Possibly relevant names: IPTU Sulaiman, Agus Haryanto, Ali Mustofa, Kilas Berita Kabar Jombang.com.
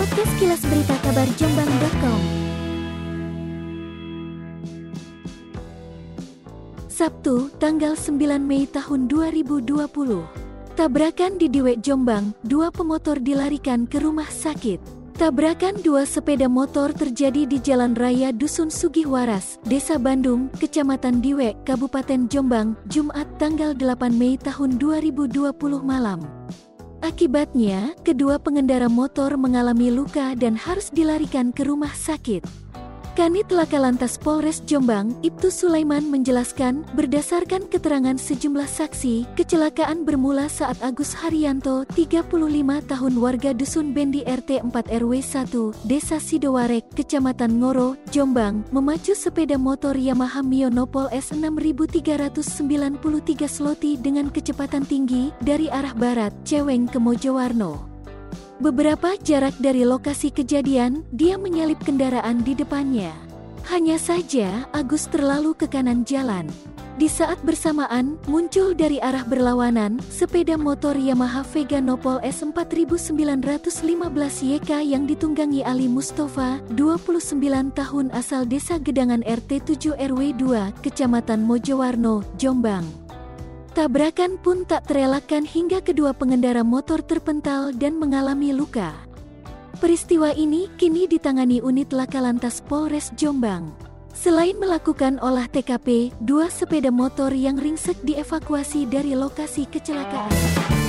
Podcast Kilas Berita Kabar Jombang.com. Sabtu, tanggal 9 Mei tahun 2020. Tabrakan di Diwek Jombang, 2 pemotor dilarikan ke rumah sakit. Tabrakan 2 sepeda motor terjadi di Jalan Raya Dusun Sugihwaras, Desa Bandung, Kecamatan Diwek, Kabupaten Jombang, Jumat tanggal 8 Mei tahun 2020 malam. Akibatnya, kedua pengendara motor mengalami luka dan harus dilarikan ke rumah sakit. Kanit Lakalantas Polres Jombang, IPTU Sulaiman menjelaskan, berdasarkan keterangan sejumlah saksi, kecelakaan bermula saat Agus Haryanto, 35 tahun warga Dusun Bendi RT 4 RW 1, Desa Sidowarek, Kecamatan Ngoro, Jombang, memacu sepeda motor Yamaha Mionopol S6393 Sloti dengan kecepatan tinggi dari arah barat, Ceweng ke Mojowarno. Beberapa jarak dari lokasi kejadian, dia menyalip kendaraan di depannya. Hanya saja, Agus terlalu ke kanan jalan. Di saat bersamaan, muncul dari arah berlawanan, sepeda motor Yamaha Vega Nopol S4915YK yang ditunggangi Ali Mustofa, 29 tahun asal Desa Gedangan RT 7 RW 2, Kecamatan Mojowarno, Jombang. Tabrakan pun tak terelakkan hingga kedua pengendara motor terpental dan mengalami luka. Peristiwa ini kini ditangani unit Lakalantas Polres Jombang. Selain melakukan olah TKP, 2 sepeda motor yang ringsek dievakuasi dari lokasi kecelakaan.